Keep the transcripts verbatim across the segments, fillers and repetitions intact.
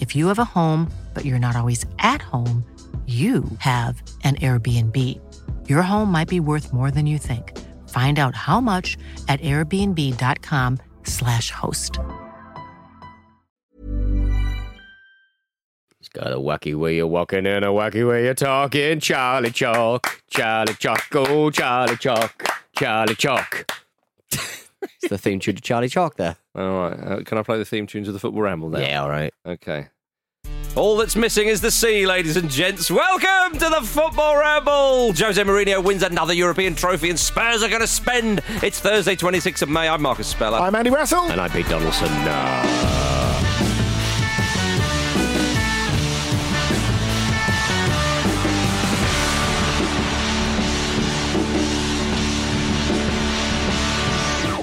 If you have a home, but you're not always at home, you have an Airbnb. Your home might be worth more than you think. Find out how much at airbnb dot com slash host. It's got a wacky way you're walking and a wacky way you're talking. Charlie Chalk, Charlie Chalk, oh, Charlie Chalk, Charlie Chalk. It's the theme tune to Charlie Chalk there. All right. Uh, can I play the theme tune to the Football Ramble now? Yeah, all right. Okay. All that's missing is the sea, ladies and gents. Welcome to the Football Ramble. Jose Mourinho wins another European trophy and Spurs are going to spend. It's Thursday, twenty-sixth of May. I'm Marcus Speller. I'm Andy Russell. And I'm Pete Donaldson.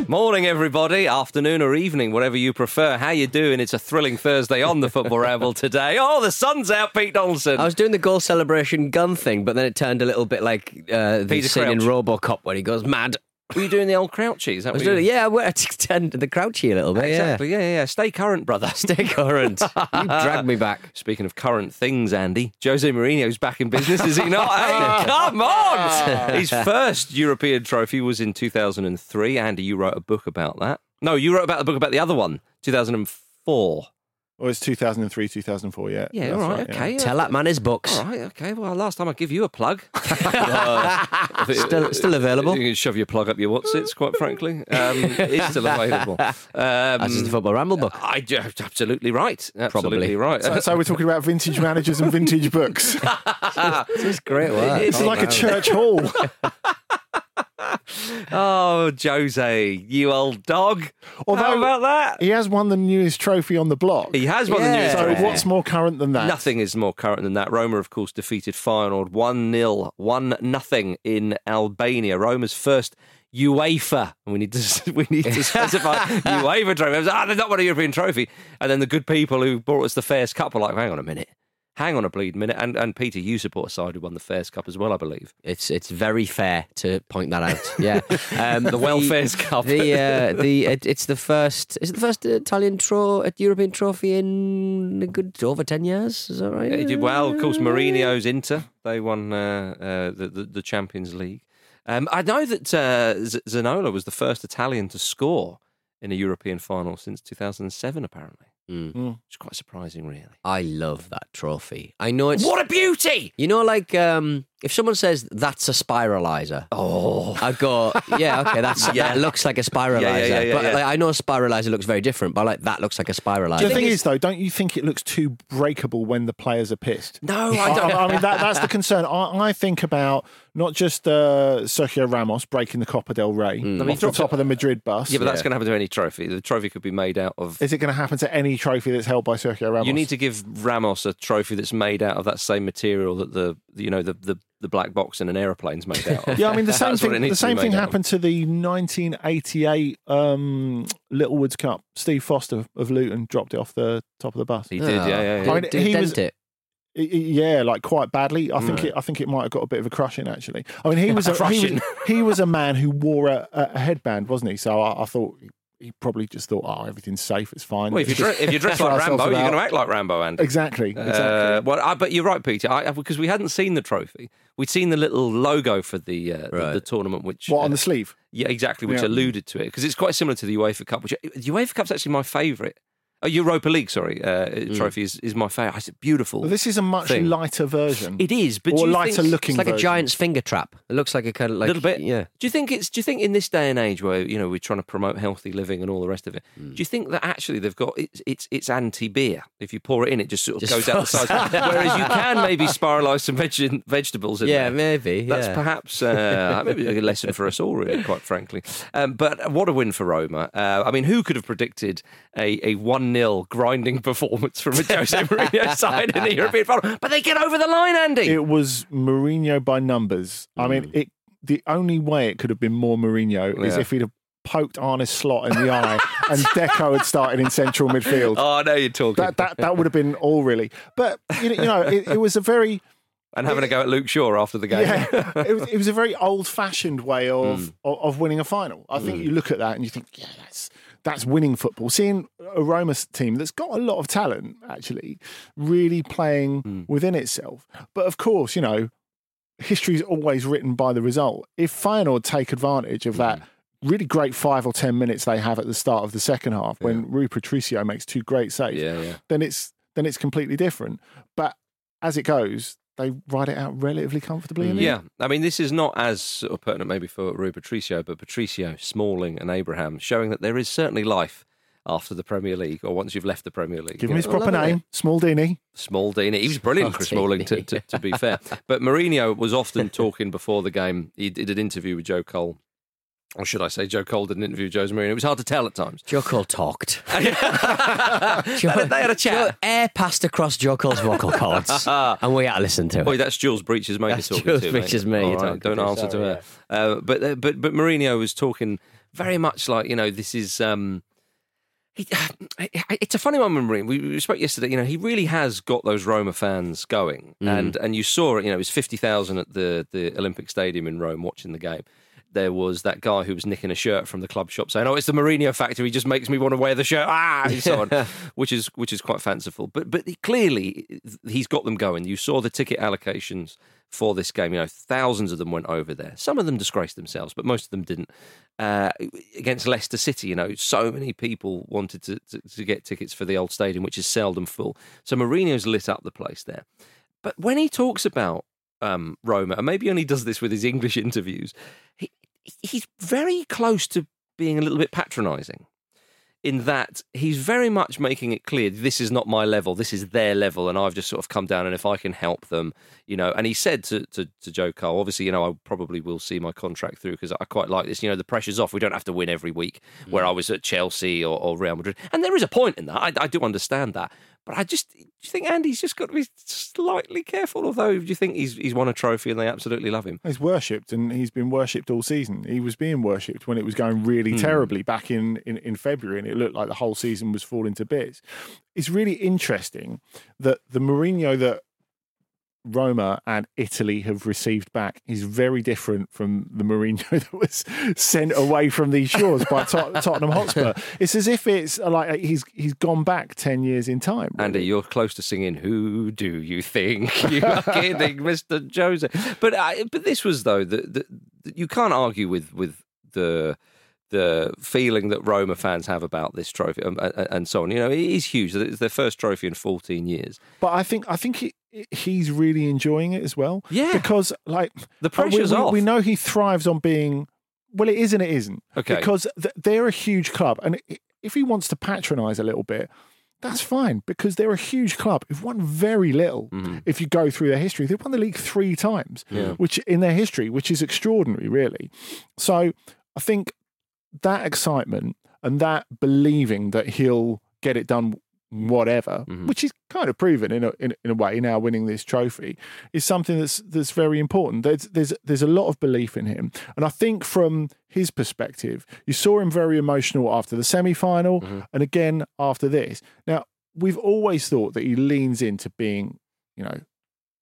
Morning, everybody. Afternoon or evening, whatever you prefer. How you doing? It's a thrilling Thursday on the Football Ramble today. Oh, the sun's out, Pete Donaldson. I was doing the goal celebration gun thing, but then it turned a little bit like uh, the Peter scene Crouch. In Robocop when he goes mad. Were you doing the old Crouchy? Is that what I was doing? Yeah, I turned the Crouchy a little bit. Exactly, yeah, yeah. yeah. Stay current, brother. Stay current. You dragged me back. Speaking of current things, Andy, Jose Mourinho's back in business, is he not? Hey, come on! His first European trophy was in two thousand three. Andy, you wrote a book about that. No, you wrote about the book about the other one, two thousand four. Or it's two thousand three, two thousand four, yeah. Yeah, all right, right, okay. Yeah. Tell that man his books. All right, okay. Well, last time I give you a plug. uh, still, still available. You can shove your plug up your whatsits, quite frankly. Um, it's still available. Um, That's just the Football Ramble book. I, absolutely right. Absolutely Probably. right. So, so we're talking about vintage managers and vintage books. This is great work. It's oh, like man. a church hall. Oh, Jose, you old dog. Although, how about that? He has won the newest trophy on the block. He has won yeah. the newest so trophy. So what's more current than that? Nothing is more current than that. Roma, of course, defeated Feyenoord one nil, one nothing in Albania. Roma's first UEFA. We need to we need to specify UEFA trophy. I was, ah, they've not won a European trophy. And then the good people who brought us the Fairs Cup were like, hang on a minute. Hang on a bleed minute. And, and Peter, you support a side who won the Fairs Cup as well, I believe. It's it's very fair to point that out. Yeah, um, the Welfare's Cup. The uh, the it, it's the first. Is it the first Italian tro- European trophy in a good over ten years? Is that right? It did well, of course, Mourinho's Inter. They won uh, uh, the, the the Champions League. Um, I know that uh, Z- Zanola was the first Italian to score in a European final since two thousand seven, apparently. Mm. Mm. It's quite surprising, really. I love that trophy. I know it's what a beauty. You know, like um, if someone says that's a spiralizer, oh, I'd go, yeah, okay, that's yeah, that looks like a spiralizer. Yeah, yeah, yeah, but yeah. Like, I know a spiralizer looks very different, but like that looks like a spiralizer. The thing is, though, don't you think it looks too breakable when the players are pissed? No, I don't. I, I mean, that, that's the concern. I, I think about. Not just uh, Sergio Ramos breaking the Copa del Rey mm. off I mean, the top of the Madrid bus. Yeah, but that's yeah. going to happen to any trophy. The trophy could be made out of... Is it going to happen to any trophy that's held by Sergio Ramos? You need to give Ramos a trophy that's made out of that same material that the you know the the, the black box in an aeroplane's made out of. Yeah, I mean, the same thing, the same thing happened to the nineteen eighty-eight um, Littlewoods Cup. Steve Foster of Luton dropped it off the top of the bus. He did, oh. yeah, yeah. yeah. I mean, did he dent was, it? Yeah, like quite badly. I mm. think it, I think it might have got a bit of a crushing, actually. I mean, he was a, he was, he was a man who wore a, a headband, wasn't he? So I, I thought he probably just thought, oh, everything's safe, it's fine. Well, if you if you dress like Rambo, you're going to act like Rambo, Andy. Exactly. exactly. Uh, well, I, but you're right, Peter, I, because we hadn't seen the trophy. We'd seen the little logo for the uh, right. the, the tournament, which what uh, on the sleeve? Yeah, exactly, which yeah. alluded to it because it's quite similar to the UEFA Cup. Which the UEFA Cup's actually my favourite. Oh, Europa League, sorry, uh, mm. trophy is, is my favourite. It's beautiful. Well, this is a much thing. lighter version. It is, but or do you lighter think looking. It's like version. a giant's finger trap. It looks like a kind of like, little bit. Yeah. Do you think it's? Do you think in this day and age where you know we're trying to promote healthy living and all the rest of it, mm. do you think that actually they've got it's it's, it's anti beer? If you pour it in, it just sort of just goes out the sides. Whereas you can maybe spiralise some veg- vegetables. In yeah, there. maybe. Yeah. That's perhaps uh, maybe a lesson for us all, really. Quite frankly, um, but what a win for Roma! Uh, I mean, who could have predicted a a one nil grinding performance from a Jose Mourinho side in the European final, but they get over the line, Andy. It was Mourinho by numbers. I mean, mm. it. The only way it could have been more Mourinho yeah. is if he'd have poked Arne Slot in the eye and Deco had started in central midfield. Oh, no, you're talking. That that, that would have been all really. But you know, it, it was a very and having it, a go at Luke Shaw after the game. Yeah, it, was, it was a very old-fashioned way of mm. of, of winning a final. I mm. think you look at that and you think, yeah, that's. That's winning football. Seeing a Roma team that's got a lot of talent, actually, really playing mm. within itself. But of course, you know, history is always written by the result. If Feyenoord take advantage of mm. that really great five or ten minutes they have at the start of the second half, yeah. when Rui Patrício makes two great saves, yeah, yeah. then it's then it's completely different. But as it goes, they ride it out relatively comfortably. Mm. Yeah, I mean, this is not as sort of pertinent maybe for Rui Patrício, but Patrício, Smalling and Abraham showing that there is certainly life after the Premier League or once you've left the Premier League. Give him his know, proper name, Smaldini. Smaldini. He was brilliant, Chris Smalling, to, to, to be fair. But Mourinho was often talking before the game. He did an interview with Joe Cole. Or should I say, Joe Cole did an interview with Jose Mourinho. It was hard to tell at times. Joe Cole talked. Joe, they had a chat. Joe air passed across Joe Cole's vocal cords, and we had to listen to it. Boy, that's Jules Breach's mate. That's Jules to, Breach's mate. mate. Right, don't answer sorry, to her. Yeah. Uh, but uh, but but Mourinho was talking very much like you know this is. Um, he, it's a funny one, Mourinho. We, we spoke yesterday. You know, he really has got those Roma fans going, mm. and and you saw it. You know, it was fifty thousand at the the Olympic Stadium in Rome watching the game. There was that guy who was nicking a shirt from the club shop saying, oh, it's the Mourinho factor. He just makes me want to wear the shirt. Ah, and so on, which is, which is quite fanciful. But but clearly, he's got them going. You saw the ticket allocations for this game. You know, thousands of them went over there. Some of them disgraced themselves, but most of them didn't. Uh, against Leicester City, you know, so many people wanted to, to, to get tickets for the old stadium, which is seldom full. So Mourinho's lit up the place there. But when he talks about um, Roma, and maybe he only does this with his English interviews, he, he's very close to being a little bit patronising in that he's very much making it clear this is not my level, this is their level, and I've just sort of come down and if I can help them, you know. And he said to, to, to Joe Cole, obviously, you know, I probably will see my contract through because I quite like this. You know, the pressure's off. We don't have to win every week mm. where I was at Chelsea or, or Real Madrid. And there is a point in that. I, I do understand that. But I just do you think Andy's just got to be slightly careful, although do you think he's he's won a trophy and they absolutely love him? He's worshipped and he's been worshipped all season. He was being worshipped when it was going really mm. terribly back in, in, in February and it looked like the whole season was falling to bits. It's really interesting that the Mourinho that Roma and Italy have received back is very different from the Mourinho that was sent away from these shores by Tot- Tottenham Hotspur. It's as if it's like he's he's gone back ten years in time. Really. Andy, you're close to singing Who Do You Think You Are Kidding, Mister Jose. But I, but this was, though, the, the, the, you can't argue with, with the... the feeling that Roma fans have about this trophy and, and so on. You know, it is huge. It's their first trophy in fourteen years. But I think I think he, he's really enjoying it as well. Yeah. Because, like... The pressure's we, we, off. We know he thrives on being... Well, it is and it isn't. Okay. Because th- they're a huge club. And if he wants to patronise a little bit, that's fine. Because they're a huge club. They've won very little. Mm-hmm. If you go through their history, they've won the league three times yeah. which in their history, which is extraordinary, really. So I think... that excitement and that believing that he'll get it done, whatever, mm-hmm. which is kind of proven in a, in, in a way now winning this trophy, is something that's that's very important. There's, there's, there's a lot of belief in him. And I think from his perspective, you saw him very emotional after the semi-final mm-hmm. and again after this. Now, we've always thought that he leans into being you know,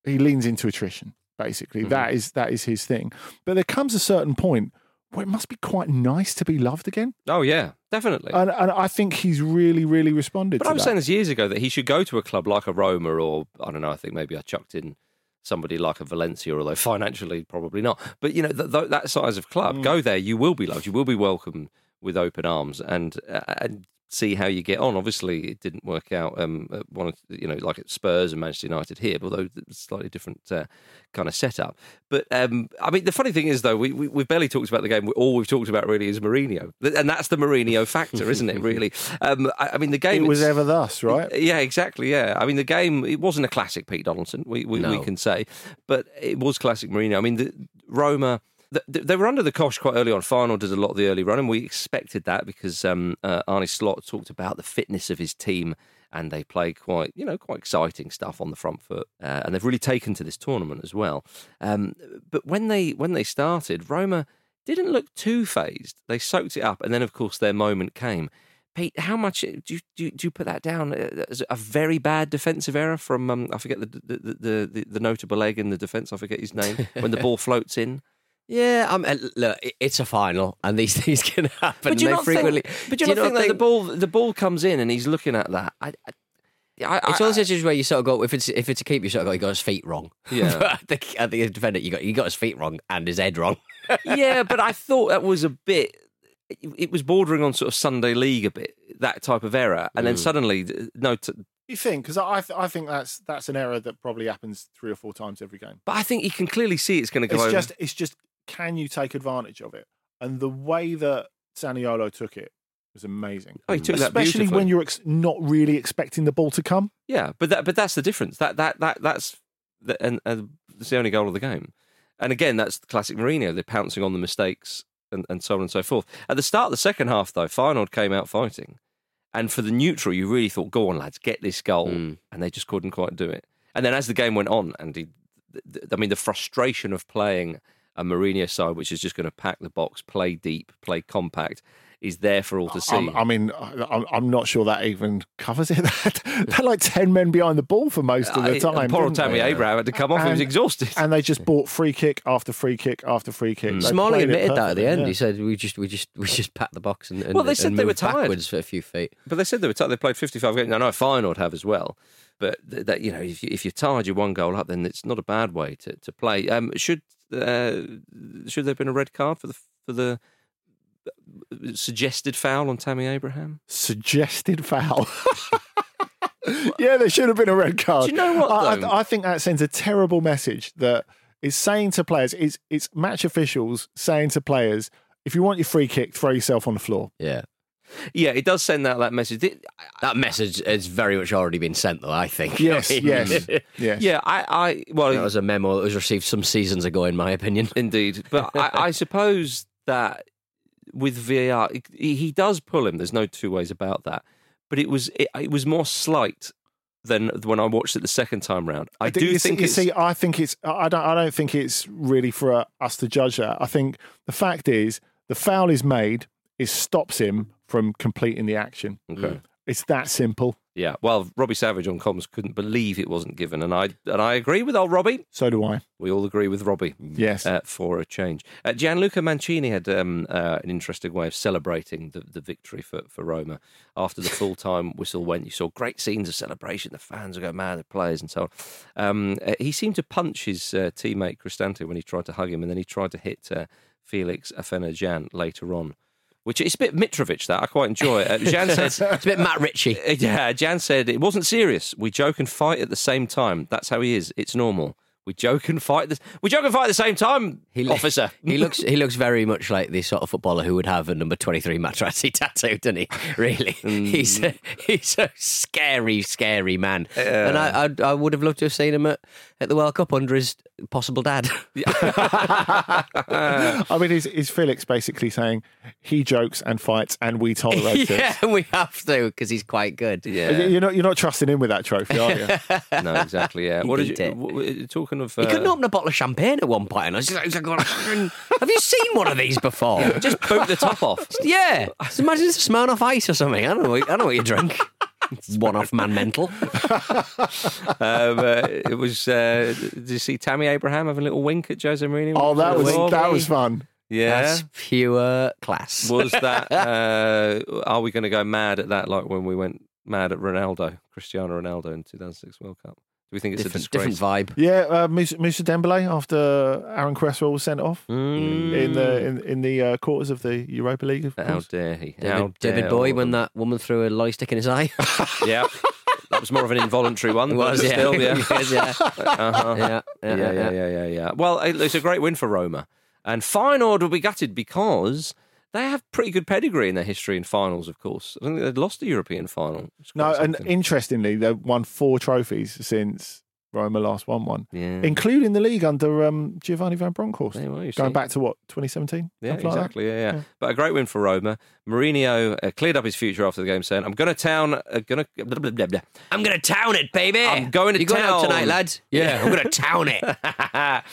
he leans into attrition, basically. Mm-hmm. That is that is his thing. But there comes a certain point where it must be quite nice to be loved again. Oh, yeah, definitely. And, and I think he's really, really responded but to I was that. saying this years ago, that he should go to a club like a Roma or, I don't know, I think maybe I chucked in somebody like a Valencia, although financially probably not. But, you know, th- th- that size of club, mm. go there, you will be loved, you will be welcomed with open arms and uh, and see how you get on. Obviously, it didn't work out, um, at one, you know, like at Spurs and Manchester United here, although it's a slightly different uh, kind of setup. But, um, I mean, the funny thing is, though, we, we, we've barely talked about the game. All we've talked about, really, is Mourinho. And that's the Mourinho factor, isn't it, really? Um, I, I mean, the game... It was ever thus, right? It, yeah, exactly, yeah. I mean, the game, it wasn't a classic Pete Donaldson, we, we, no. we can say, but it was classic Mourinho. I mean, the, Roma... They were under the cosh quite early on. Feyenoord did a lot of the early running. We expected that because um, uh, Arne Slot talked about the fitness of his team, and they played quite, you know, quite exciting stuff on the front foot, uh, and they've really taken to this tournament as well. Um, but when they when they started, Roma didn't look too phased. They soaked it up, and then of course their moment came. Pete, how much do you, do you, do you put that down as a very bad defensive error from? Um, I forget the the, the the the notable egg in the defence. I forget his name when the ball floats in. Yeah, I'm, look, it's a final, and these things can happen. But do you not frequently, think, but you do you not think, think that the ball, the ball comes in, and he's looking at that? I, I, I, it's one of those situations where you sort of go, if it's if it's a keeper, you sort of go, he got his feet wrong. Yeah, but I think I think the defender, you got he got his feet wrong and his head wrong. Yeah, but I thought that was a bit. It, it was bordering on sort of Sunday League a bit, that type of error, and mm. then suddenly no. T- You think? Because I th- I think that's that's an error that probably happens three or four times every game. But I think you can clearly see it's going to go. It's over. just it's just can you take advantage of it? And the way that Zaniolo took it was amazing. Oh, he took Especially that when you're ex- not really expecting the ball to come. Yeah, but that but that's the difference. That that that that's the, and, and it's the only goal of the game. And again, that's the classic Mourinho. They're pouncing on the mistakes and, and so on and so forth. At the start of the second half, though, Feyenoord came out fighting. And for the neutral, you really thought, go on, lads, get this goal. Mm. And they just couldn't quite do it. And then as the game went on, Andy, th- th- I mean, the frustration of playing a Mourinho side, which is just going to pack the box, play deep, play compact, is there for all to see. I'm, I mean, I'm, I'm not sure that even covers it. They're like ten men behind the ball for most of the I, time. Poor Tammy Abraham had to come off. And, he was exhausted. And they just bought free kick after free kick after free kick. Mm. Smalling admitted that at the end. Yeah. He said, we just we just, we just, just packed the box and, and, well, they said and they moved were tired. backwards for a few feet. But they said they were tired. They played fifty-five games. I know Feyenoord have as well. But, that you know, if, you, if you're tired, you're one goal up, then it's not a bad way to, to play. Um, should uh, should there have been a red card for the for the... suggested foul on Tammy Abraham? Suggested foul. Yeah, there should have been a red card. Do you know what? I, I, I think that sends a terrible message that is saying to players, it's, it's match officials saying to players, if you want your free kick, throw yourself on the floor. Yeah. Yeah, it does send out that message. It, that message has very much already been sent, though, I think. Yes, yes, yes. Yeah, I, I... well, that was a memo that was received some seasons ago, in my opinion. Indeed. But I, I suppose that... with V A R, he does pull him. There's no two ways about that. But it was it, it was more slight than when I watched it the second time round. I, I do you think see, it's... You see, I think it's. I don't. I don't think it's really for uh, us to judge that. I think the fact is the foul is made. It stops him from completing the action. Okay, it's that simple. Yeah. Well, Robbie Savage on comms couldn't believe it wasn't given, and I and I agree with old Robbie. So do I. We all agree with Robbie. Yes. Uh, for a change, uh, Gianluca Mancini had um, uh, an interesting way of celebrating the, the victory for, for Roma. After the full time whistle went, you saw great scenes of celebration. The fans would go mad, the players and so on. Um, uh, he seemed to punch his uh, teammate Cristante when he tried to hug him, and then he tried to hit uh, Felix Afenajan later on. Which it's a bit Mitrovic, that I quite enjoy. Uh, Jan said it's a bit Matt Ritchie. Uh, yeah, Jan said it wasn't serious. We joke and fight at the same time. That's how he is. It's normal. We joke and fight. The, we joke and fight at the same time. He officer, he looks he looks very much like the sort of footballer who would have a number twenty-three Materazzi tattoo, doesn't he? Really, mm. he's a, he's a scary, scary man. Uh, and I, I I would have loved to have seen him at, at the World Cup under his possible dad. I mean, is is Felix basically saying he jokes and fights and we tolerate yeah, it? Yeah, we have to because he's quite good. Yeah, you're not you're not trusting him with that trophy, are you? No, exactly. Yeah. What did you what, talking? Of, uh... He couldn't open a bottle of champagne at one point, and I was just like, "Have you seen one of these before?" Yeah, just boot the top off. Yeah, just imagine it's a Smirnoff Ice or something. I don't know. I don't know what you drink. one-off man mental. um, uh, it was. Uh, did you see Tammy Abraham have a little wink at Jose Mourinho? Oh, that was wink. that was fun. Yeah, that's pure class. Was that? Uh, are we going to go mad at that? Like when we went mad at Ronaldo, Cristiano Ronaldo in two thousand six World Cup. Do we think it's different, a disgrace? Different vibe? Yeah, uh, Moussa, Moussa Dembélé after Aaron Cresswell was sent off mm. in the in, in the uh, quarters of the Europa League. Of How dare he? David, How dare David Boy when that woman threw a lolly stick in his eye. Yeah, that was more of an involuntary one. It was, yeah. Still, yeah. It was, yeah. Uh-huh. yeah, yeah, yeah, yeah, yeah, yeah, yeah. Well, it's a great win for Roma, and Feyenoord will be gutted because they have pretty good pedigree in their history in finals, of course. I don't think they've lost the European final. No, something. And interestingly, they've won four trophies since Roma last won one, yeah. including the league under um, Giovanni Van Bronckhorst. Yeah, well, going back to, what, twenty seventeen? Yeah, exactly. Like yeah, yeah. yeah, But a great win for Roma. Mourinho uh, cleared up his future after the game, saying, I'm going to town... Uh, gonna, blah, blah, blah, blah. I'm going to town it, baby! I'm going to You're town... You're going out tonight, lads? Yeah, I'm going to town it! uh,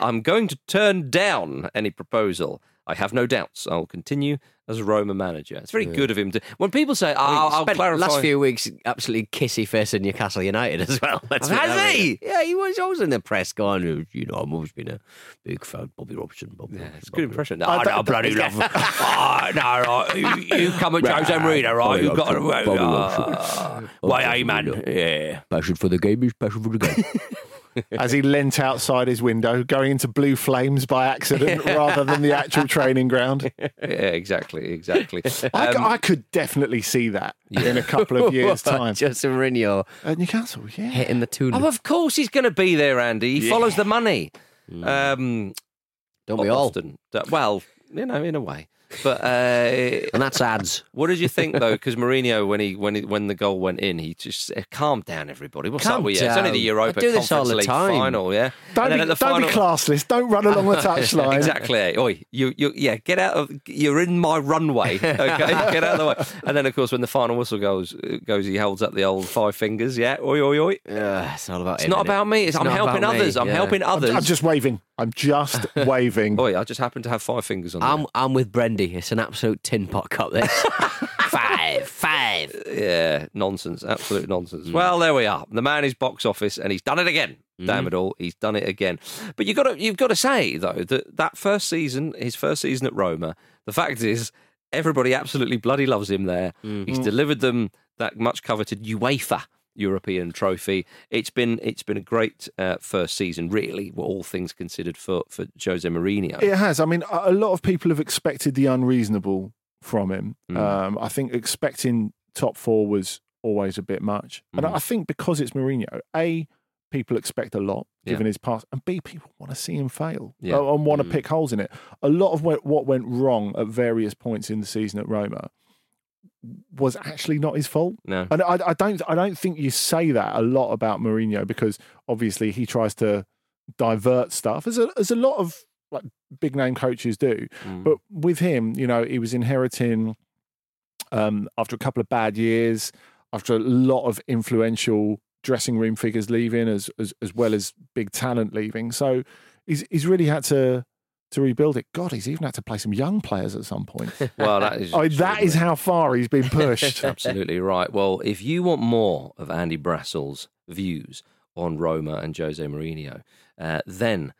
I'm going to turn down any proposal. I have no doubts I'll continue as Roma manager. It's very yeah. good of him to. When people say, oh, I mean, I'll, I'll clarify. Last few weeks, absolutely kissy face in Newcastle United as well. That's Has he? Yeah, he was always in the press going, you know, I've always been a big fan of Bobby Robson. Bobby yeah, Robson, it's a good impression. No, I, I bloody love him. oh, no, right. you, you come at Jose Mourinho, right? You've got to. Bobby Robson. Why, hey, man. Yeah. Passion for the game is passion for the game. As he leant outside his window, going into blue flames by accident rather than the actual training ground. Yeah, exactly, exactly. I, um, I could definitely see that yeah. in a couple of years' time. Jose Mourinho at Newcastle, yeah, hitting the two. Oh, of course he's going to be there, Andy. He yeah. follows the money. Mm. Um, Don't we often. all? Well, you know, in a way. But uh, and that's ads. What did you think though? Because Mourinho, when he when he, when the goal went in, he just uh, calmed down. Everybody, what's calm up with you? It's only the Europa Conference all the League time. final, yeah. Don't, be, don't final... be classless. Don't run along the touchline. Exactly. Oi, you you yeah. Get out of. You're in my runway. Okay, get out of the way. And then of course, when the final whistle goes goes, he holds up the old five fingers. Yeah. Oi oi oi. Yeah, it's not about. It's him, not about it? me. It's, it's I'm helping others. Yeah. I'm helping others. I'm, I'm just waving. I'm just waving. Oi, I just happen to have five fingers on. I'm there. I'm with Brendan. It's an absolute tin pot cup, this. five, five. Yeah, nonsense, absolute nonsense. Mm. Well, there we are. The man is box office, and he's done it again. Mm. Damn it all, he's done it again. But you've got to, you've got to say, though, that that first season, his first season at Roma, the fact is everybody absolutely bloody loves him there. Mm. He's delivered them that much-coveted UEFA European trophy. It's been it's been a great uh, first season, really, all things considered, for, for Jose Mourinho. It has. I mean, a lot of people have expected the unreasonable from him. Mm. Um, I think expecting top four was always a bit much. Mm. And I think because it's Mourinho, A, people expect a lot, given yeah. his past, and B, people want to see him fail yeah. and want to mm. pick holes in it. A lot of what went wrong at various points in the season at Roma was actually not his fault. No, and I, I don't. I don't think you say that a lot about Mourinho, because obviously he tries to divert stuff, as a as a lot of like big name coaches do. Mm. But with him, you know, he was inheriting um, after a couple of bad years, after a lot of influential dressing room figures leaving, as as, as well as big talent leaving. So he's he's really had to. to rebuild it. God, he's even had to play some young players at some point. Well, that is... I mean, that is how far he's been pushed. Absolutely right. Well, if you want more of Andy Brassel's views on Roma and Jose Mourinho, uh, then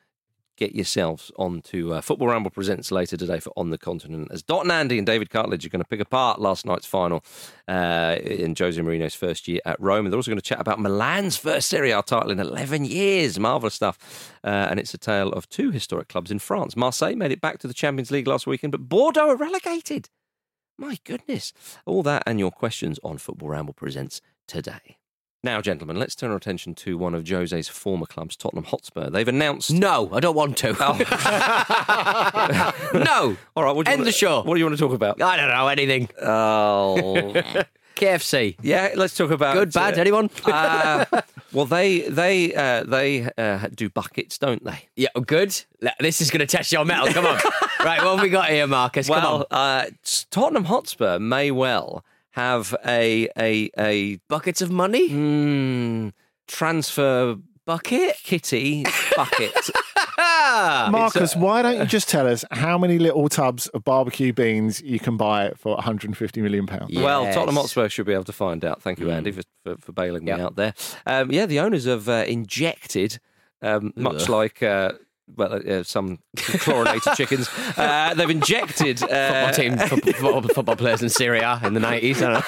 get yourselves onto uh, Football Ramble Presents later today for On the Continent, as Dot and Andy and David Cartledge are going to pick apart last night's final uh, in Jose Mourinho's first year at Roma. They're also going to chat about Milan's first Serie A title in eleven years. Marvellous stuff. Uh, and it's a tale of two historic clubs in France. Marseille made it back to the Champions League last weekend, but Bordeaux are relegated. My goodness. All that and your questions on Football Ramble Presents today. Now, gentlemen, let's turn our attention to one of Jose's former clubs, Tottenham Hotspur. They've announced... No, I don't want to. Oh. No. All right. What do you End want to, the show. What do you want to talk about? I don't know, anything. Oh. K F C. Yeah, let's talk about... Good, bad, uh, anyone? uh, well, they they uh, they uh, do buckets, don't they? Yeah, good. This is going to test your mettle. Come on. Right, what have we got here, Marcus? Well, Come on. Uh, Tottenham Hotspur may well... have a a a bucket of money mm, transfer bucket kitty bucket Ah! Marcus, a- why don't you just tell us how many little tubs of barbecue beans you can buy for one hundred fifty million pounds? Yes. Well, Tottenham Hotspur should be able to find out. Thank you, mm. Andy, for, for, for bailing yep. me out there. Um, yeah, the owners have uh, injected, um, much Ugh. like... Uh, Well, uh, some chlorinated chickens. Uh, they've injected uh, football team, football, football players in Syria in the nineties. Glad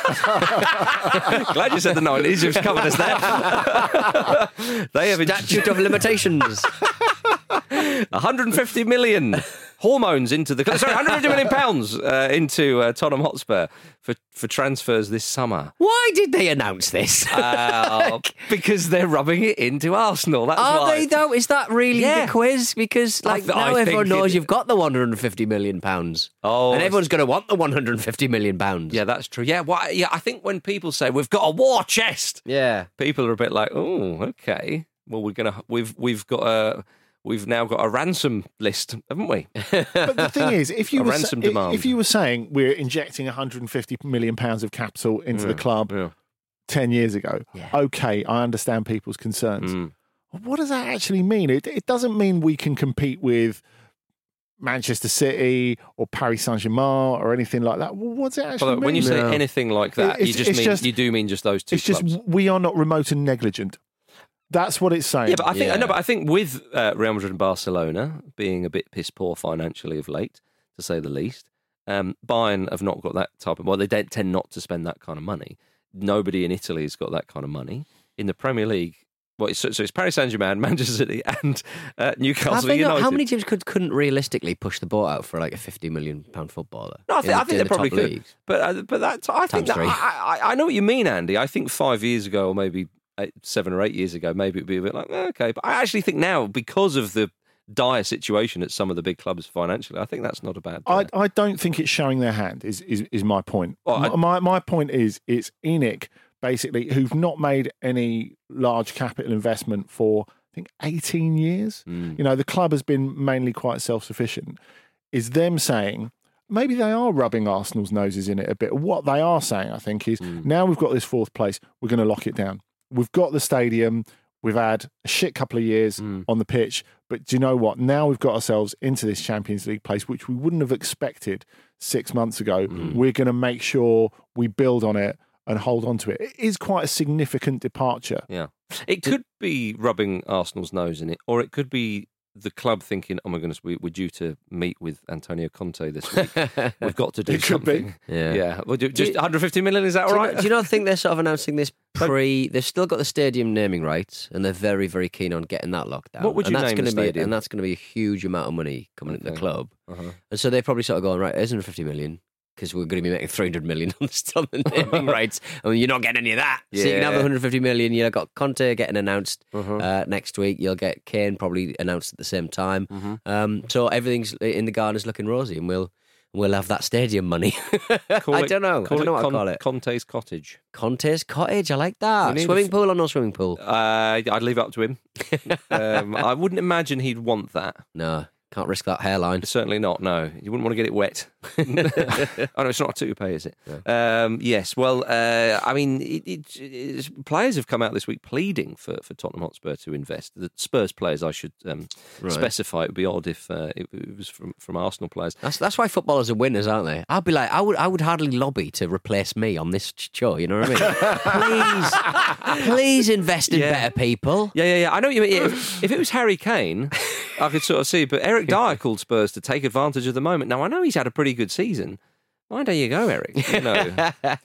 you said the nineties. You've covered us there. They have statute in- of limitations. one hundred fifty million hormones into the sorry, one hundred fifty million pounds uh, into uh, Tottenham Hotspur for for transfers this summer. Why did they announce this? Uh, because they're rubbing it into Arsenal. That's Are why. They though? Is that really yeah. the quiz? Because like I, now I everyone knows it, you've got the one hundred fifty million pounds. Oh, and everyone's going to want the one hundred fifty million pounds. Yeah, that's true. Yeah, why, yeah. I think when people say we've got a war chest, yeah, people are a bit like, oh, okay. Well, we're gonna we've we've got a. We've now got a ransom list, haven't we? But the thing is, if you a were ransom sa- demand. if you were saying we're injecting one hundred fifty million pounds of capital into yeah, the club yeah. ten years ago, yeah. okay, I understand people's concerns. Mm. What does that actually mean? It, it doesn't mean we can compete with Manchester City or Paris Saint-Germain or anything like that. Well, what's it actually well, mean? When you say yeah. anything like that, it's, you just mean just, you do mean just those two it's clubs. It's just we are not remote and negligent. That's what it's saying. Yeah, but I think yeah. no, but I think with uh, Real Madrid and Barcelona being a bit piss poor financially of late, to say the least, um, Bayern have not got that type of. Well, they don't tend not to spend that kind of money. Nobody in Italy has got that kind of money in the Premier League. Well, so, so it's Paris Saint-Germain, Manchester City, and uh, Newcastle United. Not, how many teams could couldn't realistically push the ball out for like a fifty million pound footballer? No, I think, in, I think they the probably could. Leagues. But uh, but that I think that, I, I, I know what you mean, Andy. I think five years ago, or maybe. Eight, seven or eight years ago, maybe it'd be a bit like, okay. But I actually think now, because of the dire situation at some of the big clubs financially, I think that's not a bad thing. I don't think it's showing their hand, is is, is my point. Well, my, I, my my point is, it's Enoch, basically, who've not made any large capital investment for, I think, eighteen years. Mm. You know, the club has been mainly quite self-sufficient. Is them saying... Maybe they are rubbing Arsenal's noses in it a bit. What they are saying, I think, is mm. now we've got this fourth place, we're going to lock it down. We've got the stadium. We've had a shit couple of years mm. on the pitch. But do you know what? Now we've got ourselves into this Champions League place, which we wouldn't have expected six months ago. Mm. We're going to make sure we build on it and hold on to it. It is quite a significant departure. Yeah. It could be rubbing Arsenal's nose in it, or it could be the club thinking, oh my goodness, we, we're due to meet with Antonio Conte this week. We've got to do it something. Could be. Yeah. yeah. We'll do, just do one hundred fifty million, is that all right? Do you not think they're sort of announcing this pre... They've still got the stadium naming rights, and they're very, very keen on getting that locked down. What would you and name that's the be, stadium? And that's going to be a huge amount of money coming okay. into the club. Uh-huh. And so they're probably sort of going, right, there's one hundred fifty million, because we're going to be making three hundred million on the naming rights, and you're not getting any of that. Yeah. So you can have the one hundred fifty million, you've got Conte getting announced uh-huh. uh, next week, you'll get Kane probably announced at the same time. Uh-huh. Um, so everything's in the garden's looking rosy, and we'll we'll have that stadium money. I, it, don't I don't know. I don't know what Con- I call it. Conte's Cottage. Conte's Cottage, I like that. Swimming f- pool or no swimming pool? Uh, I'd leave it up to him. um, I wouldn't imagine he'd want that. No. Can't risk that hairline. Certainly not, no. You wouldn't want to get it wet. Oh, no, it's not a toupee, is it? No. Um, yes, well, uh, I mean, it, it, it's, players have come out this week pleading for, for Tottenham Hotspur to invest. The Spurs players, I should um, right. specify. It would be odd if uh, it, it was from, from Arsenal players. That's that's why footballers are winners, aren't they? I'd be like, I would I would hardly lobby to replace me on this show, you know what I mean? please, please invest in yeah. better people. Yeah, yeah, yeah. I know what you mean. If, if it was Harry Kane, I could sort of see, but Eric Dyer called Spurs to take advantage of the moment. Now, I know he's had a pretty good season. Why don't you go, Eric? You know, um...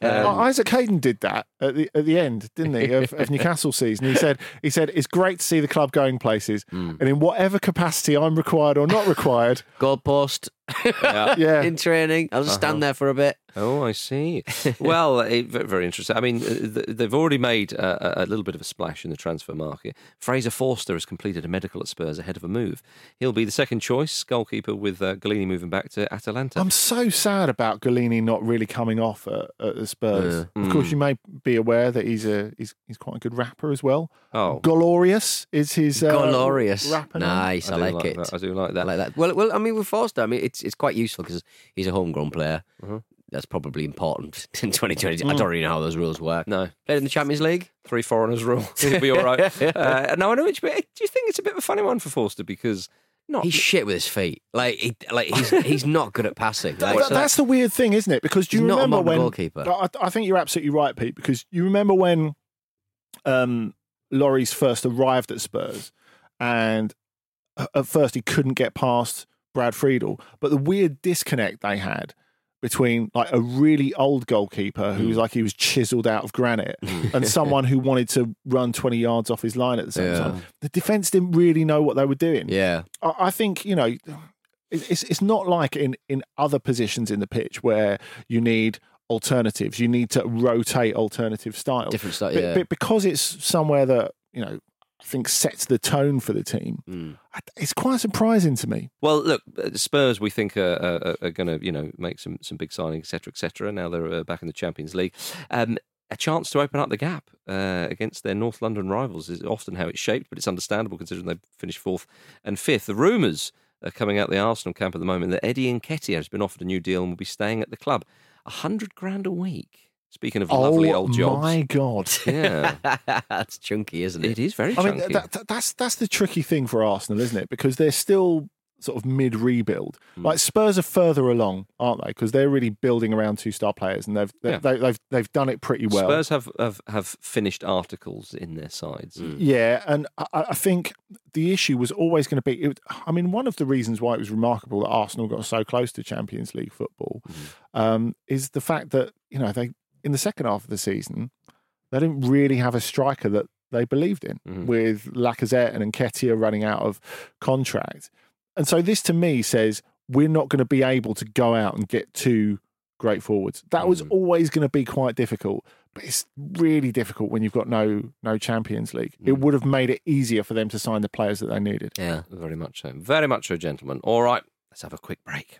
well, Isaac Hayden did that at the at the end, didn't he, of, of Newcastle season? He said, he said, it's great to see the club going places, mm. and in whatever capacity I'm required or not required. Goalpost. Yeah. yeah. In training. I'll just uh-huh. stand there for a bit. Oh, I see. Well, it, very interesting. I mean, they've already made a, a little bit of a splash in the transfer market. Fraser Forster has completed a medical at Spurs ahead of a move. He'll be the second choice goalkeeper with uh, Gollini moving back to Atalanta. I'm so sad about Gollini not really coming off at, at the Spurs. Yeah. Of mm. course, you may be aware that he's a he's, he's quite a good rapper as well. Oh, Gollorious is his uh, Gollorious rapper. Nice, I, I like, like it. That. I do like that. I like that. Well, well, I mean, with Forster, I mean, it's it's quite useful because he's a homegrown player. Mm-hmm. That's probably important in twenty twenty. Mm. I don't really know how those rules work. No. Played in the Champions League. Three foreigners rule. It'll be all right. uh, no, I know. It's, do you think it's a bit of a funny one for Forster because Not he's shit with his feet. Like, he, like he's he's not good at passing. Like, that, so that's the weird thing, isn't it? Because do you he's remember not a modern when goalkeeper. I, I think you're absolutely right, Pete. Because you remember when um, Lloris first arrived at Spurs, and at first he couldn't get past Brad Friedel, but the weird disconnect they had between like a really old goalkeeper who was like he was chiseled out of granite and someone who wanted to run twenty yards off his line at the same yeah. time. The defence didn't really know what they were doing. Yeah, I, I think, you know, it's it's not like in, in other positions in the pitch where you need alternatives. You need to rotate alternative styles. Different style, but, yeah. But because it's somewhere that, you know, I think sets the tone for the team. Mm. It's quite surprising to me. Well, look, Spurs, we think are, are, are going to, you know, make some some big signings, et cetera, et cetera. Now they're uh, back in the Champions League. Um, a chance to open up the gap uh, against their North London rivals is often how it's shaped, but it's understandable considering they finished fourth and fifth. The rumours are coming out of the Arsenal camp at the moment that Eddie Nketiah has been offered a new deal and will be staying at the club, a hundred grand a week. Speaking of lovely oh, old jobs. Oh, my God. Yeah. That's chunky, isn't it? It is very I chunky. I mean, that, that, that's, that's the tricky thing for Arsenal, isn't it? Because they're still sort of mid-rebuild. Mm. Like, Spurs are further along, aren't they? Because they're really building around two-star players, and they've they, yeah. they, they've they've done it pretty well. Spurs have, have, have finished articles in their sides. Mm. Yeah, and I, I think the issue was always going to be... It, I mean, one of the reasons why it was remarkable that Arsenal got so close to Champions League football mm. um, is the fact that, you know, they... in the second half of the season, they didn't really have a striker that they believed in mm-hmm. with Lacazette and Nketiah running out of contract. And so this, to me, says we're not going to be able to go out and get two great forwards. That mm-hmm. was always going to be quite difficult, but it's really difficult when you've got no no Champions League. Mm-hmm. It would have made it easier for them to sign the players that they needed. Yeah, very much so. Very much so, gentlemen. All right, let's have a quick break.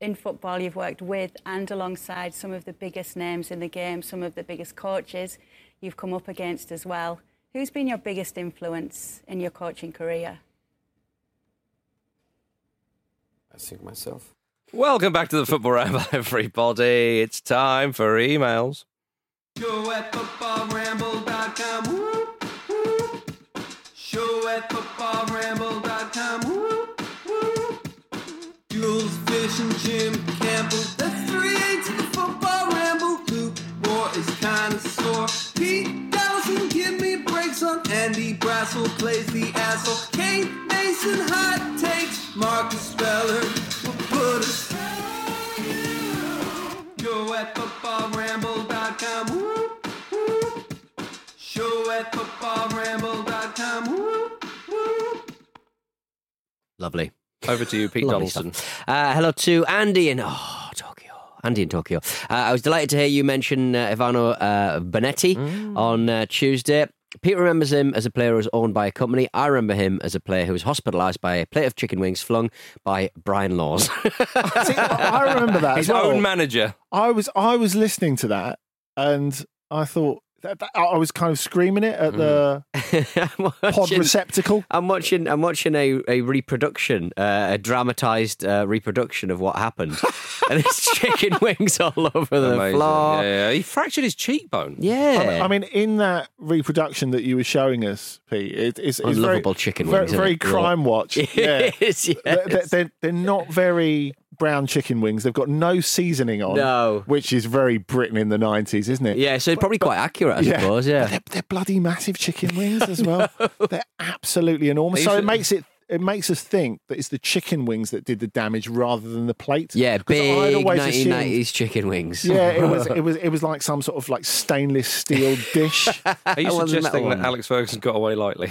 In football, you've worked with and alongside some of the biggest names in the game, some of the biggest coaches you've come up against as well. Who's been your biggest influence in your coaching career? I think myself. Welcome back to the Football Ramble, everybody. It's time for emails. Go at football ramble dot com. Woo! Jim Campbell. That's three eights of the Football Ramble. Luke Moore is kind of sore. Pete Donaldson, give me breaks on Andy Brassel, plays the asshole. Kate Mason, hot takes. Marcus Speller will put us through. Show at football ramble dot com. Woo, woo. Show at football ramble dot com. Woo, woo. Lovely. Over to you, Pete Donaldson. Uh, hello to Andy in oh, Tokyo. Andy in Tokyo. Uh, I was delighted to hear you mention uh, Ivano uh, Bonetti mm. on uh, Tuesday. Pete remembers him as a player who was owned by a company. I remember him as a player who was hospitalised by a plate of chicken wings flung by Brian Laws. See, I remember that. His as well. Own manager. I was I was listening to that and I thought, That, that, I was kind of screaming it at the mm. watching, pod receptacle. I'm watching. I'm watching a, a reproduction, uh, a dramatised uh, reproduction of what happened, and it's chicken wings all over the Amazing. Floor. Yeah, yeah, he fractured his cheekbone. Yeah, I, I mean, in that reproduction that you were showing us, Pete, it, it's, it's unlovable very, chicken wings. Very, very Crime Watch. Yeah, is, yes. they're, they're they're not very. Brown chicken wings. They've got no seasoning on. No. Which is very Britain in the nineties, isn't it? Yeah, so it's probably but, quite accurate, I yeah. suppose, yeah. They're, they're bloody massive chicken wings as well. They're absolutely enormous. So it makes it it makes us think that it's the chicken wings that did the damage rather than the plate. Yeah, big nineteen nineties chicken wings. Yeah, it was it was it was like some sort of like stainless steel dish. Are you suggesting that, that Alex Ferguson got away lightly?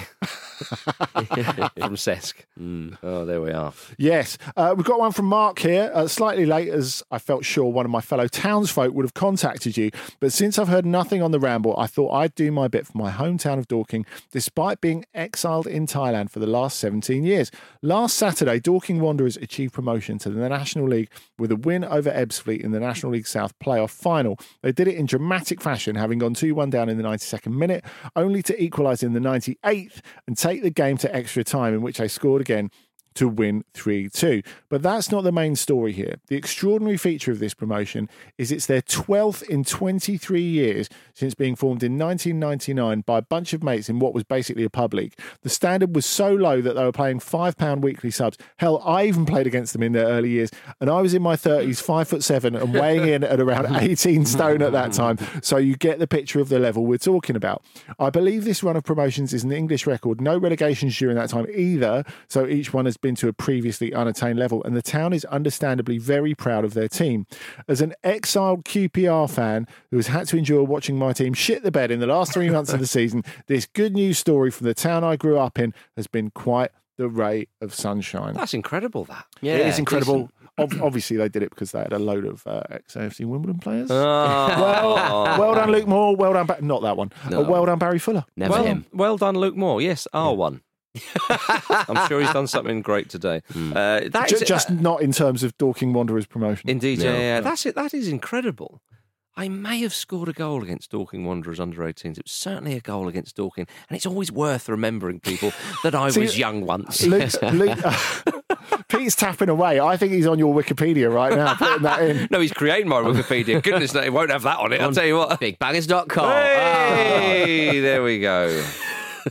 From Sesk. Mm. Oh, there we are. Yes. Uh, we've got one from Mark here. Uh, slightly late, as I felt sure one of my fellow townsfolk would have contacted you. But since I've heard nothing on the ramble, I thought I'd do my bit for my hometown of Dorking, despite being exiled in Thailand for the last seventeen years. Last Saturday, Dorking Wanderers achieved promotion to the National League with a win over Ebbsfleet in the National League South playoff final. They did it in dramatic fashion, having gone two one down in the ninety-second minute, only to equalise in the ninety-eighth and take the game to extra time, in which they scored again to win three two. But that's not the main story here. The extraordinary feature of this promotion is it's their twelfth in twenty-three years since being formed in nineteen ninety-nine by a bunch of mates in what was basically a pub league. The standard was so low that they were playing five pound weekly subs. Hell, I even played against them in their early years, and I was in my thirties, five foot seven, and weighing in at around eighteen stone at that time. So you get the picture of the level we're talking about. I believe this run of promotions is an English record. No relegations during that time either, so each one has been to a previously unattained level, and the town is understandably very proud of their team. As an exiled Q P R fan who has had to endure watching my team shit the bed in the last three months of the season, this good news story from the town I grew up in has been quite the ray of sunshine. That's incredible, that. Yeah, it is incredible. Obviously, they did it because they had a load of uh, ex-A F C Wimbledon players. Oh. Well, well done, Luke Moore. Well done. Ba- Not that one. No. Uh, well done, Barry Fuller. Never well, him. Well done, Luke Moore. Yes, our yeah. one. I'm sure he's done something great today. Mm. Uh, that just, is, just uh, not in terms of Dorking Wanderers promotion. Indeed, no. yeah, yeah, that's it. That is incredible. I may have scored a goal against Dorking Wanderers under eighteens. It was certainly a goal against Dorking, and it's always worth remembering, people, that I See, was young once. Luke's, Luke, uh, Pete's tapping away. I think he's on your Wikipedia right now, putting that in. No, he's creating my Wikipedia. Goodness, no, he won't have that on it. I'll on tell you what. big bangers dot com. Hey, oh. There we go.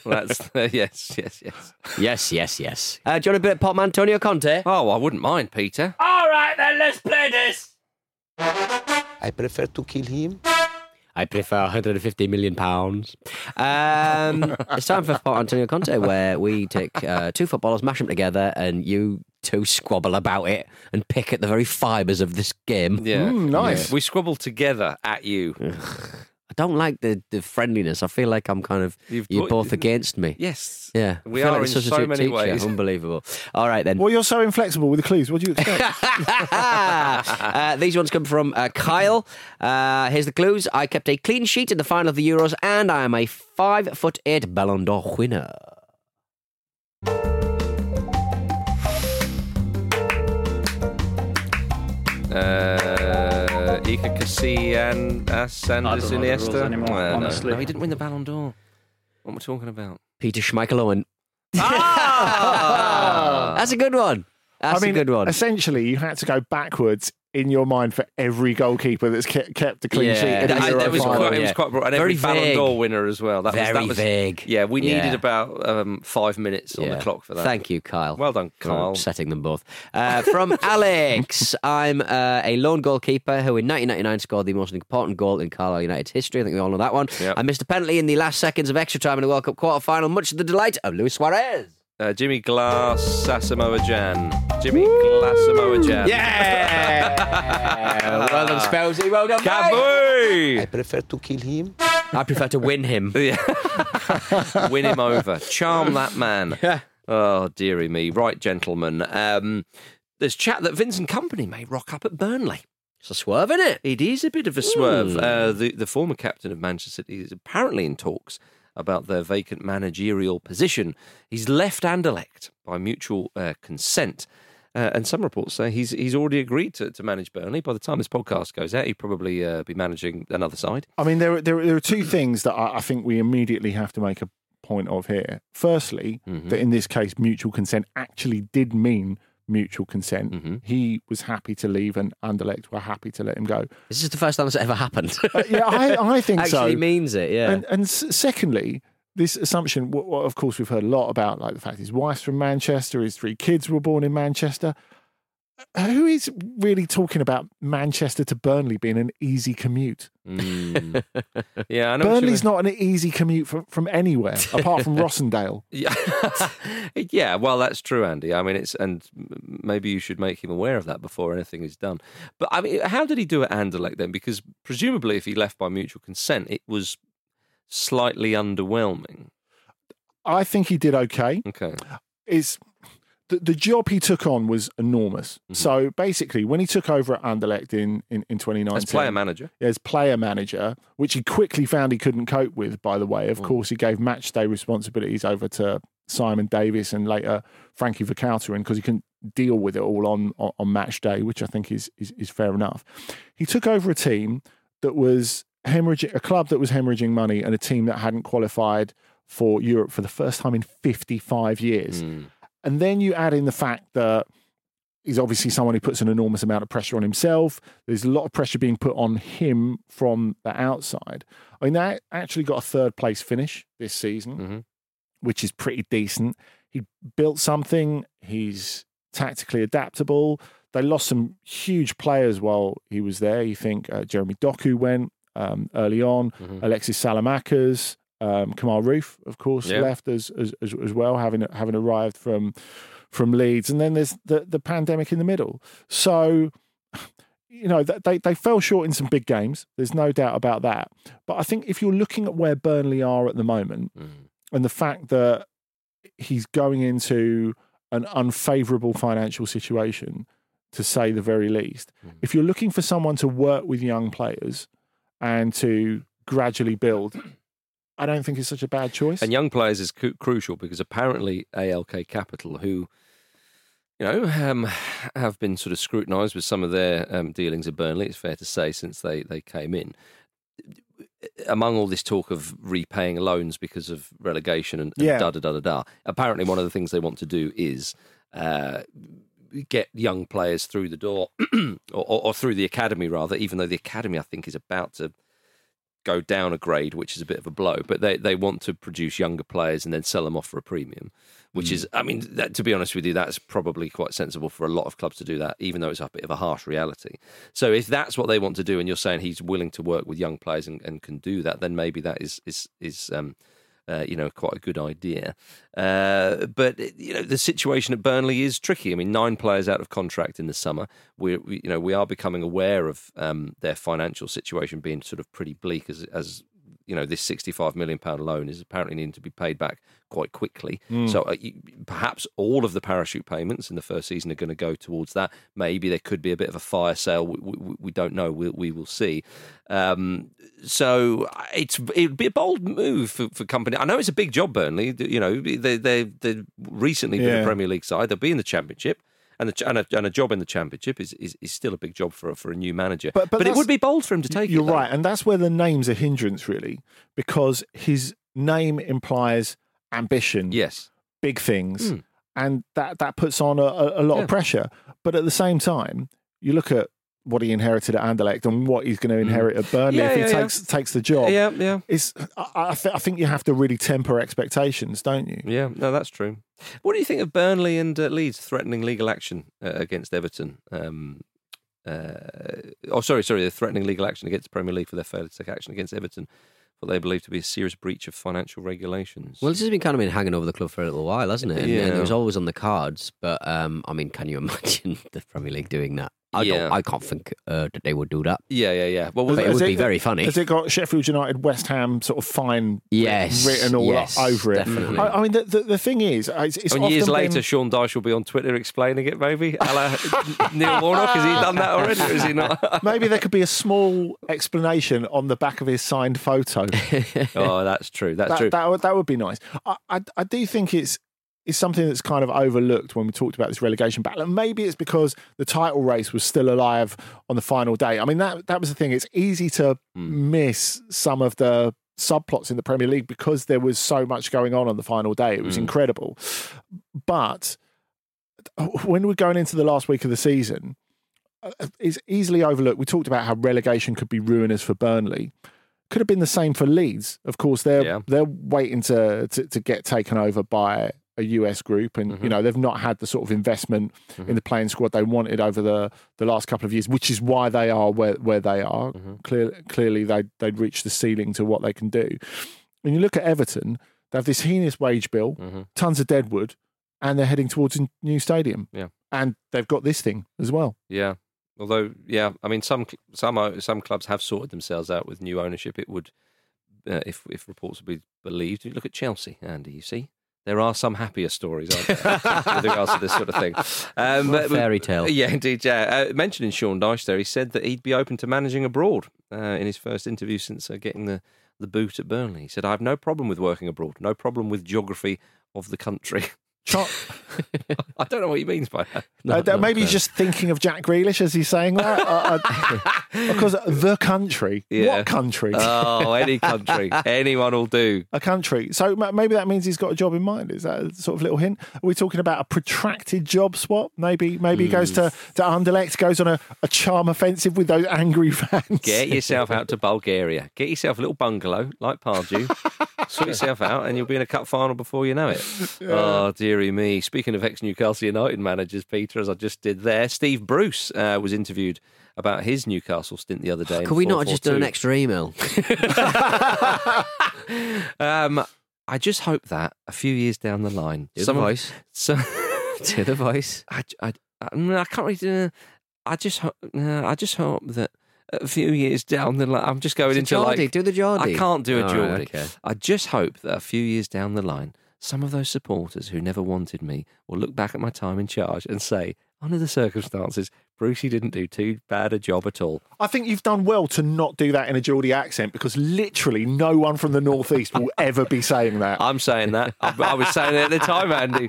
Well, that's uh, yes, yes, yes, yes, yes, yes. Uh, do you want a bit of Pop Antonio Conte? Oh, I wouldn't mind, Peter. All right, then let's play this. I prefer to kill him. I prefer one hundred fifty million pounds. Um, it's time for Pop Antonio Conte, where we take uh, two footballers, mash them together, and you two squabble about it and pick at the very fibres of this game. Yeah, mm, nice. Yeah. We squabble together at you. I don't like the, the friendliness. I feel like I'm kind of You've you're got, both against me. Yes, yeah, we are like in so many teacher. ways. Unbelievable. All right then. Well, you're so inflexible with the clues. What do you expect? uh, these ones come from uh, Kyle. Uh, here's the clues. I kept a clean sheet in the final of the Euros, and I am a five foot eight Ballon d'Or winner. Uh. Iker Casillas, uh, Sanders, Iniesta. Anymore, well, honestly, no. no, he didn't win the Ballon d'Or. What am I talking about? Peter Schmeichel-Owen. Ah! That's a good one. That's I mean, a good one. Essentially, you had to go backwards in your mind for every goalkeeper that's kept, kept a clean yeah. sheet. In the Euro that was final. Quite, it was quite broad. And every very Ballon d'Or winner as well. That very was, that was, vague. Yeah, we needed yeah. about um, five minutes on yeah. the clock for that. Thank you, Kyle. Well done, Kyle. Setting them both. Uh, from Alex, I'm uh, a lone goalkeeper who in nineteen ninety-nine scored the most important goal in Carlisle United's history. I think we all know that one. Yep. I missed a penalty in the last seconds of extra time in the World Cup quarter-final, much to the delight of Luis Suarez. Uh, Jimmy Glass, Sasamoah Jan. Jimmy Glass, Samoah Jan. Yeah! Well done, Spelsy. Well done, mate. I prefer to kill him. I prefer to win him. Win him over. Charm that man. Yeah. Oh, dearie me. Right, gentlemen. Um, there's chat that Vincent Kompany may rock up at Burnley. It's a swerve, isn't it? It is a bit of a swerve. Uh, the, the former captain of Manchester City is apparently in talks about their vacant managerial position. He's left Anderlecht by mutual uh, consent. Uh, and some reports say he's he's already agreed to, to manage Burnley. By the time this podcast goes out, he'll probably uh, be managing another side. I mean, there, there, there are two things that I, I think we immediately have to make a point of here. Firstly, mm-hmm. that in this case, mutual consent actually did mean mutual consent. Mm-hmm. He was happy to leave and Anderlecht were happy to let him go. This is the first time this ever happened. uh, yeah, I, I think Actually so. Actually means it, yeah. And, and s- secondly, this assumption, what, what of course we've heard a lot about, like the fact his wife's from Manchester, his three kids were born in Manchester. Who is really talking about Manchester to Burnley being an easy commute? Mm. Yeah, I know Burnley's not an easy commute from, from anywhere apart from Rossendale. Yeah. Yeah, well, that's true, Andy. I mean, it's and maybe you should make him aware of that before anything is done. But I mean, how did he do at Anderlecht then? Because presumably, if he left by mutual consent, it was slightly underwhelming. I think he did okay. Okay, it's. The job he took on was enormous. Mm-hmm. So basically, when he took over at Anderlecht in, in, in twenty nineteen... As player manager. As player manager, which he quickly found he couldn't cope with, by the way. Of mm. course, he gave match day responsibilities over to Simon Davies and later Frankie Verkouteren because he couldn't deal with it all on, on, on match day, which I think is, is, is fair enough. He took over a team that was hemorrhaging... A club that was hemorrhaging money and a team that hadn't qualified for Europe for the first time in fifty-five years. Mm. And then you add in the fact that he's obviously someone who puts an enormous amount of pressure on himself. There's a lot of pressure being put on him from the outside. I mean, they actually got a third place finish this season, mm-hmm. which is pretty decent. He built something. He's tactically adaptable. They lost some huge players while he was there. You think uh, Jeremy Doku went um, early on, mm-hmm. Alexis Salamakas. Um, Kamal Roof, of course, yeah. left as, as as well, having having arrived from from Leeds, and then there's the, the pandemic in the middle. So, you know, they they fell short in some big games. There's no doubt about that. But I think if you're looking at where Burnley are at the moment, mm. and the fact that he's going into an unfavourable financial situation, to say the very least, mm. if you're looking for someone to work with young players and to gradually build. I don't think it's such a bad choice. And young players is cu- crucial because apparently A L K Capital, who, you know, um, have been sort of scrutinised with some of their um, dealings at Burnley, it's fair to say, since they, they came in. Among all this talk of repaying loans because of relegation and, and yeah. da-da-da-da-da, apparently one of the things they want to do is uh, get young players through the door or, or, or through the academy, rather, even though the academy, I think, is about to go down a grade, which is a bit of a blow, but they, they want to produce younger players and then sell them off for a premium, which mm. is, I mean, that, to be honest with you, that's probably quite sensible for a lot of clubs to do that, even though it's a bit of a harsh reality. So if that's what they want to do and you're saying he's willing to work with young players and, and can do that, then maybe that is, is, is um, uh, you know, quite a good idea. Uh, but, you know, the situation at Burnley is tricky. I mean, nine players out of contract in the summer. We, we you know, we are becoming aware of um, their financial situation being sort of pretty bleak as, as you know, this sixty-five million pounds loan is apparently needing to be paid back quite quickly. Mm. So uh, you, perhaps all of the parachute payments in the first season are going to go towards that. Maybe there could be a bit of a fire sale. We, we, we don't know. We, we will see. Um, so it's it would be a bold move for, for Kompany. I know it's a big job, Burnley. You know, they, they, they've recently been yeah. a Premier League side. They'll be in the Championship. And a, and, a, and a job in the Championship is, is, is still a big job for a, for a new manager. But, but, but it would be bold for him to take you're it. You're right, and that's where the name's a hindrance, really, because his name implies ambition, yes, big things, mm. and that, that puts on a, a lot yeah. of pressure. But at the same time, you look at what he inherited at Anderlecht and what he's going to inherit at Burnley yeah, if he yeah, takes yeah. takes the job. Yeah, yeah. It's, I, I, th- I think you have to really temper expectations, don't you? Yeah, no, that's true. What do you think of Burnley and uh, Leeds threatening legal action uh, against Everton? Um, uh, oh, sorry, sorry, they're threatening legal action against the Premier League for their failure to take action against Everton, what they believe to be a serious breach of financial regulations. Well, this has been kind of been hanging over the club for a little while, hasn't it? And, yeah. and it was always on the cards. But, um, I mean, can you imagine the Premier League doing that? I, yeah. don't, I can't think uh, that they would do that. Yeah, yeah, yeah. Well, but it would it, be very funny. Has it got Sheffield United, West Ham sort of fine yes, written all yes, up over it? Definitely. I, I mean, the, the, the thing is... It's, it's and years later, been... Sean Dyche will be on Twitter explaining it, maybe? A la Neil Warnock, has he done that already, or is he not? Maybe there could be a small explanation on the back of his signed photo. Oh, that's true, that's that, true. That would, that would be nice. I, I, I do think it's... It's something that's kind of overlooked when we talked about this relegation battle. And maybe it's because the title race was still alive on the final day. I mean, that, that was the thing. It's easy to mm. miss some of the subplots in the Premier League because there was so much going on on the final day. It was mm. incredible. But when we're going into the last week of the season, it's easily overlooked. We talked about how relegation could be ruinous for Burnley. Could have been the same for Leeds. Of course, they're, yeah. they're waiting to, to, to get taken over by a U S group, and mm-hmm. you know, they've not had the sort of investment mm-hmm. in the playing squad they wanted over the, the last couple of years, which is why they are where, where they are. Mm-hmm. Clear, clearly, they they'd reached the ceiling to what they can do. When you look at Everton, they have this heinous wage bill, mm-hmm. tons of deadwood, and they're heading towards a new stadium. Yeah, and they've got this thing as well. Yeah, although yeah, I mean, some some some clubs have sorted themselves out with new ownership. It would, uh, if if reports would be believed. You look at Chelsea, Andy. You see. There are some happier stories, aren't there, with regards to this sort of thing. Um, well, fairy tale. Yeah, indeed. Yeah. Uh, mentioning Sean Dyche there, he said that he'd be open to managing abroad uh, in his first interview since uh, getting the, the boot at Burnley. He said, I have no problem with working abroad, no problem with geography of the country. Char- I don't know what he means by that. No, uh, no, maybe no. He's just thinking of Jack Grealish as he's saying that. uh, uh, because the country. Yeah. What country? Oh, any country. Anyone will do. A country. So maybe that means he's got a job in mind. Is that a sort of little hint? Are we talking about a protracted job swap? Maybe maybe mm. he goes to, to Anderlecht, goes on a, a charm offensive with those angry fans. Get yourself out to Bulgaria. Get yourself a little bungalow like Pardew. Sort yourself out and you'll be in a cup final before you know it. Yeah. Oh, dear. Deary me. Speaking of ex-Newcastle United managers, Peter, as I just did there, Steve Bruce uh, was interviewed about his Newcastle stint the other day. Could we not have just done an extra email? um, I just hope that a few years down the line... To the voice. So, to the voice. I, I, I, I can't really... Uh, I, just ho- uh, I just hope that a few years down the line... I'm just going into Geordie, like... Do the Geordie. I can't do a oh, Geordie. Okay. I just hope that a few years down the line... Some of those supporters who never wanted me will look back at my time in charge and say, under the circumstances, Brucey didn't do too bad a job at all. I think you've done well to not do that in a Geordie accent because literally no one from the northeast will ever be saying that. I'm saying that. I, I was saying it at the time, Andy.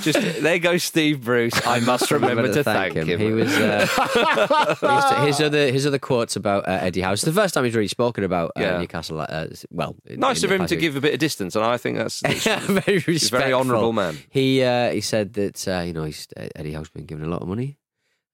Just there goes Steve Bruce. I must remember, remember to thank, thank him. him. He was. Uh, he was his other his other quotes about uh, Eddie Howe. It's the first time he's really spoken about uh, yeah. Newcastle. Uh, well, nice of him to week. give a bit of distance, and I think that's, that's very respectful. He's a very honourable man. He uh, he said that uh, you know he's, uh, Eddie Howe's been given a lot of money.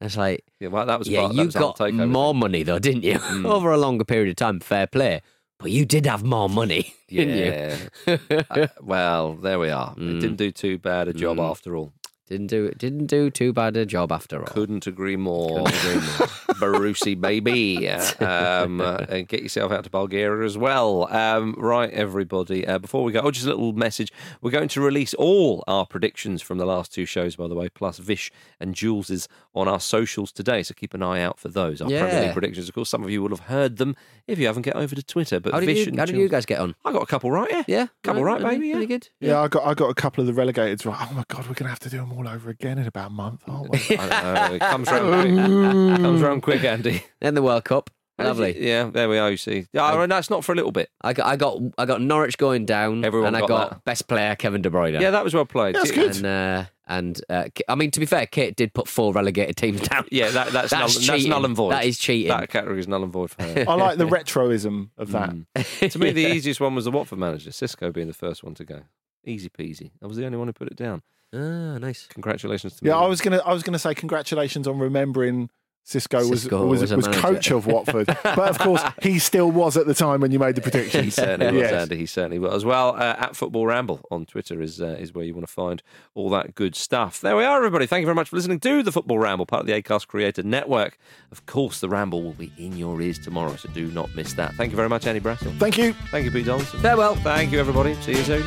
It's like, yeah, well, that was yeah part, you that was got more money though, didn't you? Mm. Over a longer period of time, fair play. But you did have more money, didn't yeah. you? uh, well, there we are. Mm. It didn't do too bad a job mm. after all. Didn't do didn't do too bad a job after all. Couldn't agree more. Couldn't agree more. Barusi, baby. Um, uh, and get yourself out to Bulgaria as well. Um, right, everybody. Uh, before we go, oh, just a little message. We're going to release all our predictions from the last two shows, by the way, plus Vish and Jules's on our socials today. So keep an eye out for those. Our yeah. Premier League predictions, of course. Some of you will have heard them. If you haven't, get over to Twitter. But how did, Vish you, and how did Jules... you guys get on? I got a couple right, yeah. Yeah. Couple right, right baby. Pretty yeah. good. Yeah, yeah, I got I got a couple of the relegateds right. Oh, my God, we're going to have to do them all. All over again in about a month. Oh, I don't know. It comes round quick. comes round quick, Andy. Then the World Cup. Lovely. Yeah, there we are. You see, oh, that's not for a little bit. I got, I got, I got Norwich going down, Everyone and got I got that. Best player Kevin De Bruyne. Yeah, that was well played. Yeah, that's good. And, uh, and uh, I mean, to be fair, Kate did put four relegated teams down. Yeah, that, that's that's, null, that's null and void. That is cheating. That category is null and void for her. I like the retroism of that. Mm. To me, the easiest one was the Watford manager, Cisco, being the first one to go. Easy peasy. I was the only one who put it down. Ah, nice! Congratulations to me. Yeah, I was gonna, I was gonna say congratulations on remembering Cisco, Cisco was, was, was, was coach of Watford. But of course, he still was at the time when you made the prediction. He certainly yes. was, Andy. He certainly was. Well, uh, at Football Ramble on Twitter is uh, is where you want to find all that good stuff. There we are, everybody. Thank you very much for listening to the Football Ramble, part of the Acast Creator Network. Of course, the Ramble will be in your ears tomorrow, so do not miss that. Thank you very much, Andy Brassel. Thank you. Thank you, Pete Donaldson. Farewell. Thank you, everybody. See you soon.